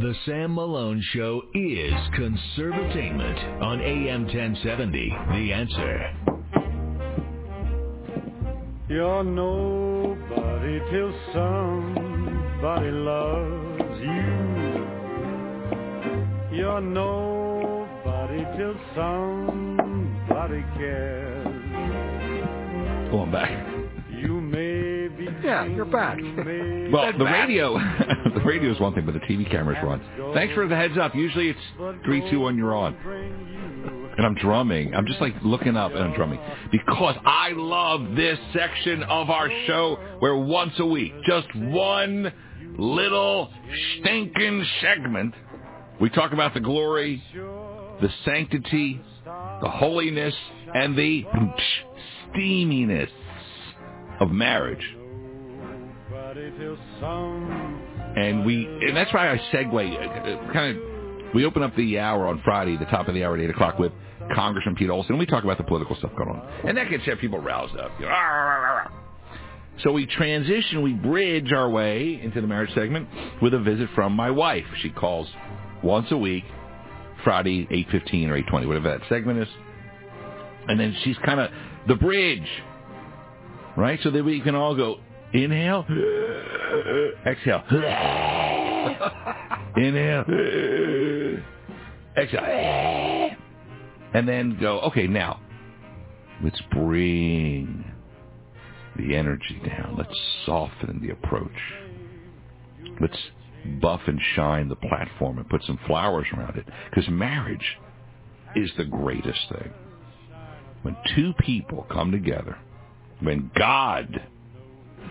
The Sam Malone Show is Conservatainment on AM 1070. The Answer. You're nobody till somebody loves you. You're nobody till somebody cares. Oh, I'm back. Yeah, you're back. Well, the radio, the radio is one thing, but the TV cameras are on. Thanks for the heads up. Usually it's 3, 2, 1, you're on. And I'm drumming. I'm just like looking up and I'm drumming because I love this section of our show where once a week, just one little stinking segment, we talk about the glory, the sanctity, the holiness, and the steaminess of marriage. And that's why I segue, we open up the hour on Friday, the top of the hour at 8 o'clock with Congressman Pete Olson, and we talk about the political stuff going on. And that gets people roused up. You know, so we transition, we bridge our way into the marriage segment with a visit from my wife. She calls once a week, Friday, 8:15 or 8:20, whatever that segment is. And then she's kind of the bridge, right? So that we can all go, inhale, exhale, inhale, exhale, and then go, okay, now, let's bring the energy down. Let's soften the approach. Let's buff and shine the platform and put some flowers around it, because marriage is the greatest thing. When two people come together, when God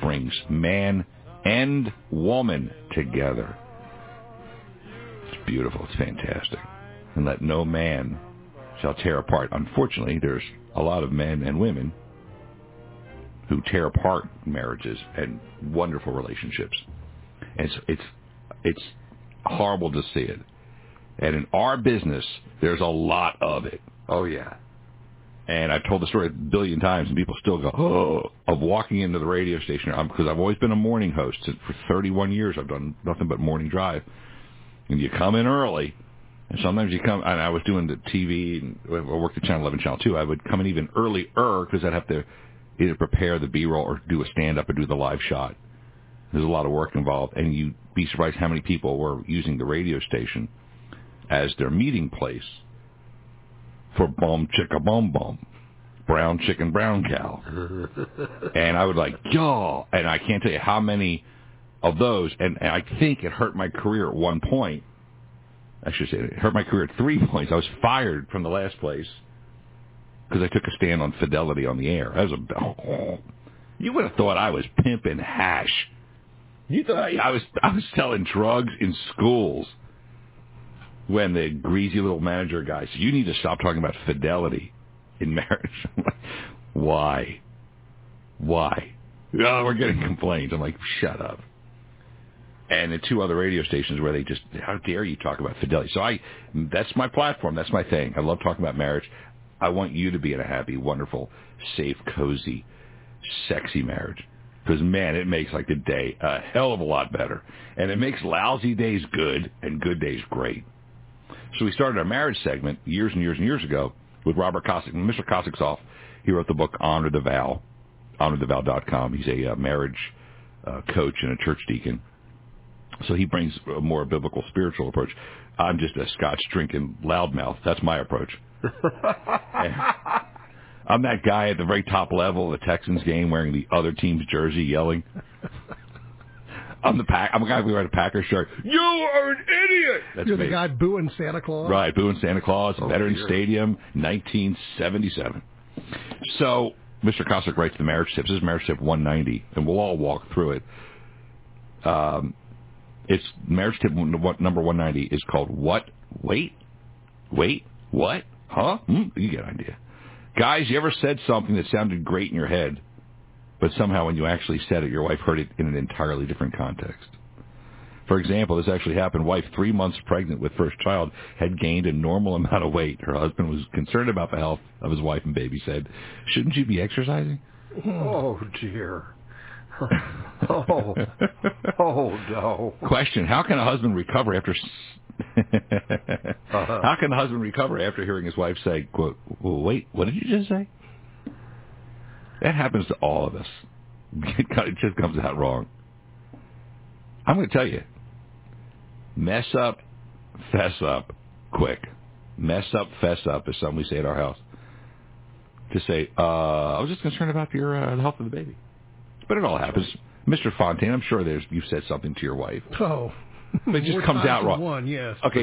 brings man and woman together. It's beautiful. It's fantastic. And let no man shall tear apart. Unfortunately, there's a lot of men and women who tear apart marriages and wonderful relationships. It's horrible to see it. And in our business, there's a lot of it. Oh, yeah. And I've told the story a billion times, and people still go, oh, of walking into the radio station. Because I've always been a morning host. For 31 years, I've done nothing but morning drive. And you come in early, and sometimes you come, and I was doing the TV, and I worked at Channel 11, Channel 2. I would come in even earlier because I'd have to either prepare the B-roll or do a stand-up or do the live shot. There's a lot of work involved, and you'd be surprised how many people were using the radio station as their meeting place for bum chicka bum bum, brown chicken brown cow. And I was like, y'all, and I can't tell you how many of those, and I think it hurt my career at one point. I should say it hurt my career at 3 points. I was fired from the last place because I took a stand on fidelity on the air. I was you would have thought I was pimping hash. You thought I was selling drugs in schools. When the greasy little manager guy says, you need to stop talking about fidelity in marriage. I'm like, Why? Oh, we're getting complaints. I'm like, shut up. And the two other radio stations where they just, how dare you talk about fidelity? So that's my platform. That's my thing. I love talking about marriage. I want you to be in a happy, wonderful, safe, cozy, sexy marriage. Because, man, it makes like the day a hell of a lot better. And it makes lousy days good and good days great. So we started our marriage segment years and years and years ago with Robert Kossak. Mr. Kossack's off. He wrote the book Honor the Vow, honorthevow.com. He's a marriage coach and a church deacon. So he brings a more biblical, spiritual approach. I'm just a scotch-drinking loudmouth. That's my approach. I'm that guy at the very top level of the Texans game wearing the other team's jersey yelling. I'm a guy who wears a Packers shirt. You are an idiot! You're me. The guy booing Santa Claus? Right, booing Santa Claus, Veterans Stadium, 1977. So, Mr. Kossak writes the marriage tips. This is marriage tip 190, and we'll all walk through it. It's marriage tip number 190 is called What? Wait? What? Huh? You get an idea. Guys, you ever said something that sounded great in your head, but somehow when you actually said it, your wife heard it in an entirely different context? For example, this actually happened. Wife, 3 months pregnant with first child, had gained a normal amount of weight. Her husband was concerned about the health of his wife and baby, said, shouldn't you be exercising? Oh, dear. No. Question: how can a husband recover after? How can a husband recover after hearing his wife say, "Quote, well, wait, what did you just say?" That happens to all of us. It just comes out wrong. I'm going to tell you: mess up, fess up, quick. Mess up, fess up is something we say at our house. To say, I was just concerned about your the health of the baby. But it all happens. Mr. Fontaine, I'm sure you've said something to your wife. Oh. But it just comes out wrong. One, yes. Okay,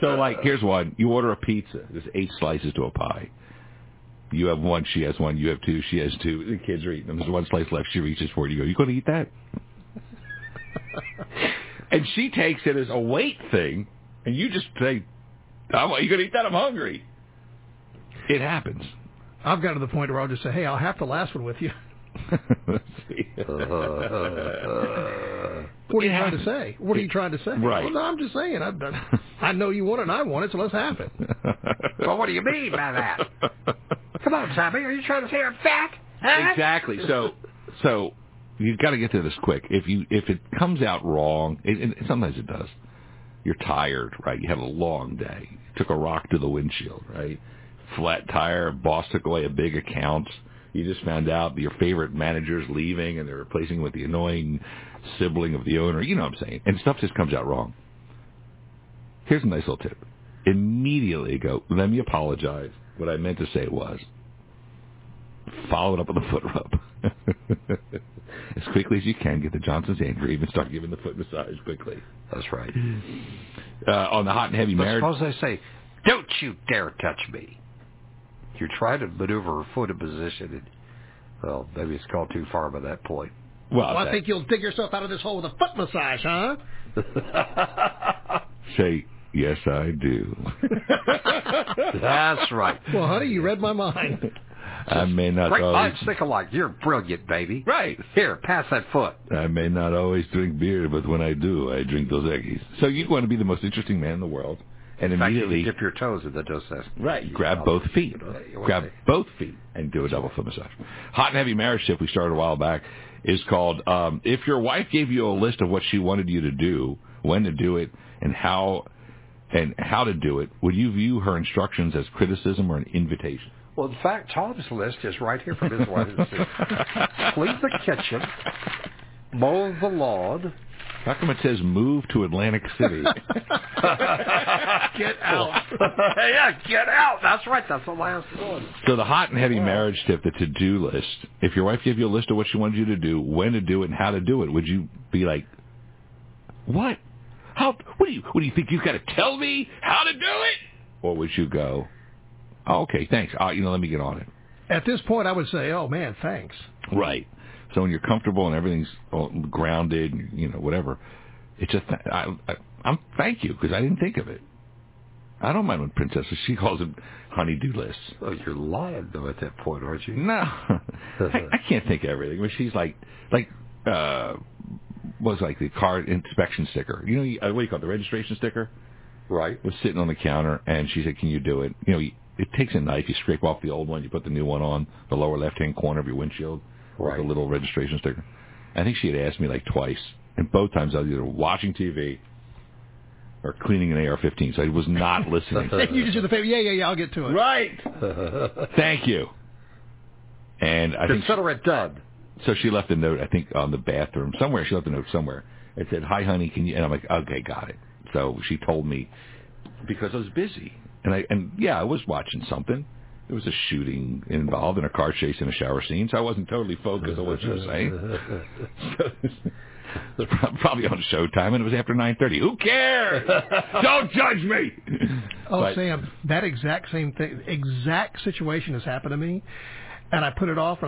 so like, here's one. You order a pizza. There's 8 slices to a pie. You have one, she has one. You have two, she has two. The kids are eating them. There's one slice left. She reaches for it. You go, you going to eat that? And she takes it as a weight thing. And you just say, you going to eat that? I'm hungry. It happens. I've gotten to the point where I'll just say, hey, I'll have the last one with you. Let's see. What are you trying to say? What are you trying to say? Right. Well, no, I'm just saying. I know you want it, and I want it, so let's have it. Well, what do you mean by that? Come on, Tommy. Are you trying to say I'm fat? Huh? Exactly. So you've got to get to this quick. If it comes out wrong, and sometimes it does. You're tired, right? You have a long day. You took a rock to the windshield, right? Flat tire. Boss took away a big account. You just found out that your favorite manager's leaving and they're replacing him with the annoying sibling of the owner. You know what I'm saying. And stuff just comes out wrong. Here's a nice little tip. Immediately go, let me apologize. What I meant to say was, follow it up with a foot rub. As quickly as you can, get the Johnson's angry and start giving the foot massage quickly. That's right. On the hot and heavy marriage. Suppose I say, don't you dare touch me. You try to maneuver her foot in position, and, well, maybe it's gone too far by that point. Well, I think you'll dig yourself out of this hole with a foot massage, huh? Say, yes, I do. That's right. Well, honey, you read my mind. I may not always... Great minds think alike. You're brilliant, baby. Right. Here, pass that foot. I may not always drink beer, but when I do, I drink Dos Equis. So you want to be the most interesting man in the world. And immediately you dip your toes in the Dos Equis. Right. Grab both feet. Grab both feet and do a double foot massage. Hot and heavy marriage tip we started a while back is called, if your wife gave you a list of what she wanted you to do, when to do it, and how to do it, would you view her instructions as criticism or an invitation? Well, in fact, Tom's list is right here from his wife. Clean the kitchen, mow the lawn. How come it says move to Atlantic City? Get out. Yeah, get out. That's right. That's the last one. So the hot and heavy marriage tip, the to-do list. If your wife gave you a list of what she wanted you to do, when to do it, and how to do it, would you be like, what? How? What do you think you've got to tell me how to do it? Or would you go, oh, okay, thanks. Let me get on it. At this point, I would say, oh, man, thanks. Right. So when you're comfortable and everything's grounded, and, whatever, it's just I'm thank you because I didn't think of it. I don't mind when Princess, she calls it honey-do lists. Oh, you're lying though at that point, aren't you? No, I can't think of everything. But she's like the car inspection sticker. What do you call it, the registration sticker? Right. It was sitting on the counter, and she said, "Can you do it?" It takes a knife. You scrape off the old one, you put the new one on the lower left-hand corner of your windshield. Right. With a little registration sticker. I think she had asked me like twice, and both times I was either watching TV or cleaning an AR-15, so I was not listening. You just did the favor. Yeah, I'll get to it. Right. Thank you. And I think consider it done. So she left a note, I think, on the bathroom somewhere. She left a note somewhere. It said, "Hi, honey, can you?" And I'm like, "Okay, got it." So she told me because I was busy, and I was watching something. There was a shooting involved in a car chase and a shower scene, so I wasn't totally focused on what you were saying. So it was probably on Showtime, and it was after 9:30. Who cares? Don't judge me! Sam, that exact same thing, exact situation has happened to me, and I put it off,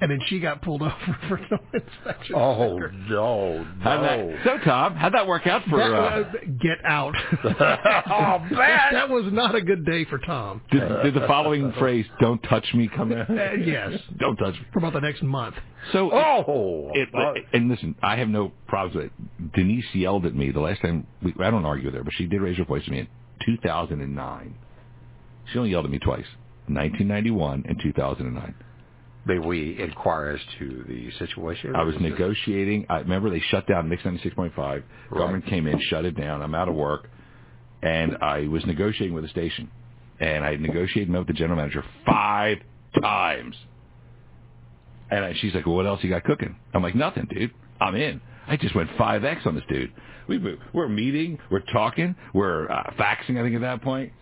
and then she got pulled over for no inspection. Oh, no. So, Tom, how'd that work out for her? Get out. Oh, man. That was not a good day for Tom. Did the following phrase, don't touch me, come out? Yes. Don't touch me. For about the next month. So, and listen, I have no problems with it. Denise yelled at me the last time. I don't argue with her, but she did raise her voice to me in 2009. She only yelled at me twice, 1991 and 2009. May we inquire as to the situation? I was negotiating. I remember they shut down Mix 96.5. Right. Government came in, shut it down. I'm out of work. And I was negotiating with the station. And I negotiated with the general manager 5 times. And she's like, well, what else you got cooking? I'm like, nothing, dude. I'm in. I just went 5X on this dude. We're meeting. We're talking. We're faxing, I think, at that point.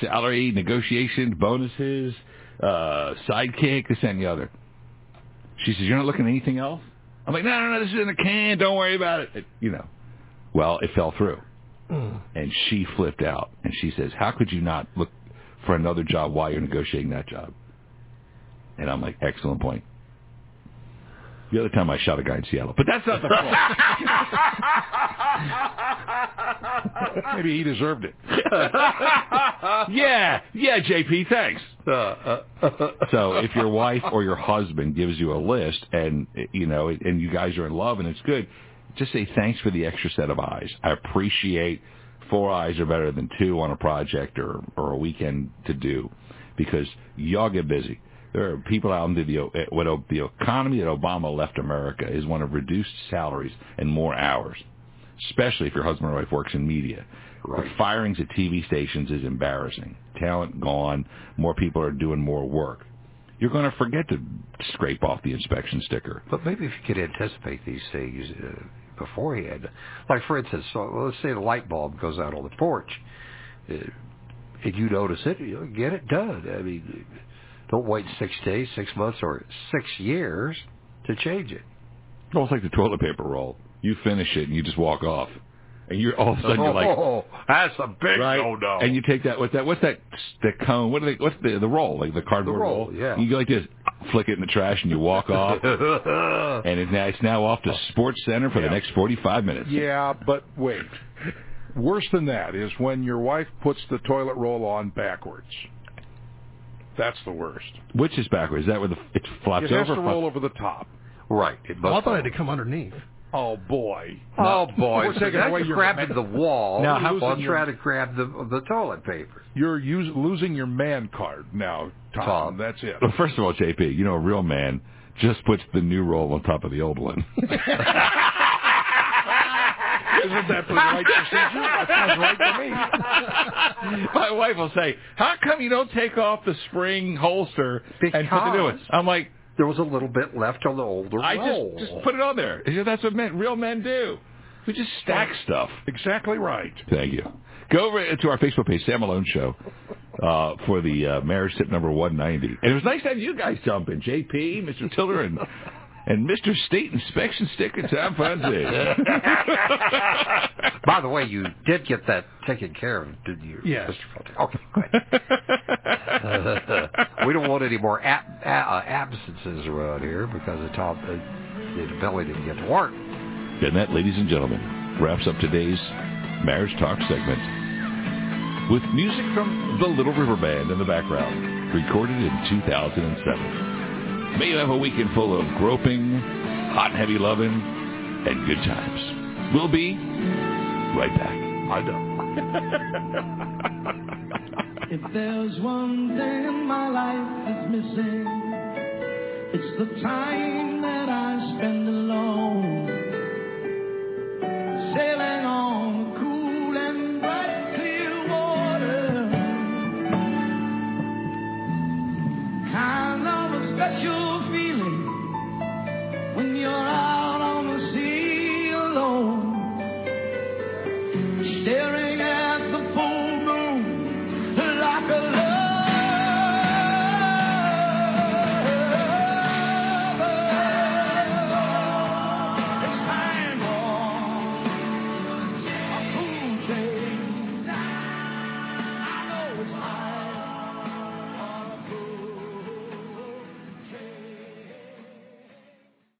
Salary, negotiations, bonuses, sidekick, this and the other. She says, you're not looking at anything else? I'm like, no, this is in the can. Don't worry about it. Well, it fell through. And she flipped out. And she says, how could you not look for another job while you're negotiating that job? And I'm like, excellent point. The other time I shot a guy in Seattle. But that's not the point. Maybe he deserved it. Yeah, JP, thanks. So if your wife or your husband gives you a list and, and you guys are in love and it's good, just say thanks for the extra set of eyes. I appreciate 4 eyes are better than 2 on a project or a weekend to do because y'all get busy. There are people out in the economy that Obama left America is one of reduced salaries and more hours, especially if your husband or wife works in media. Right. The firings at TV stations is embarrassing. Talent gone. More people are doing more work. You're going to forget to scrape off the inspection sticker. But maybe if you could anticipate these things beforehand. Like, for instance, let's say the light bulb goes out on the porch. And you notice it, you'll get it done. I mean... Don't wait 6 days, 6 months, or 6 years to change it. Well, it's like the toilet paper roll. You finish it and you just walk off, and you're all of a sudden you're like, "Oh, that's a big no." And you take that what's the cone? What's the roll? Like the cardboard roll? Yeah. You go like this, flick it in the trash, and you walk off. And it's now off to Sports Center for the next 45 minutes. Yeah, but wait. Worse than that is when your wife puts the toilet roll on backwards. That's the worst. Which is backwards? Is that where it flops over? It has to roll over the top. Right. I thought it had to come underneath. Oh, boy. We're taking away your grabbing the wall. Now, how about try to grab the toilet paper? You're losing your man card now, Tom. That's it. Well, first of all, JP, a real man just puts the new roll on top of the old one. Isn't that the right decision? That sounds right to me. My wife will say, how come you don't take off the spring holster and put the new one? I'm like... There was a little bit left on the older roll. I just put it on there. That's what real men do. We just stack stuff. Exactly right. Thank you. Go over to our Facebook page, Sam Malone Show, for the marriage tip number 190. And it was nice to have you guys jump in. JP, Mr. Tiller, and Mr. State Inspection Sticker Tom Fonte. By the way, you did get that taken care of, didn't you? Yes. Mr. Fonte? Okay, good. We don't want any more absences around here because of Tom's ability to get to work. And that, ladies and gentlemen, wraps up today's Marriage Talk segment with music from the Little River Band in the background, recorded in 2007. May you have a weekend full of groping, hot and heavy loving, and good times. We'll be right back. I know. If there's one thing my life is missing, it's the time that I spend alone, sailing on the cool and bright clear water. Kind of a special when you're out on the sea alone, staring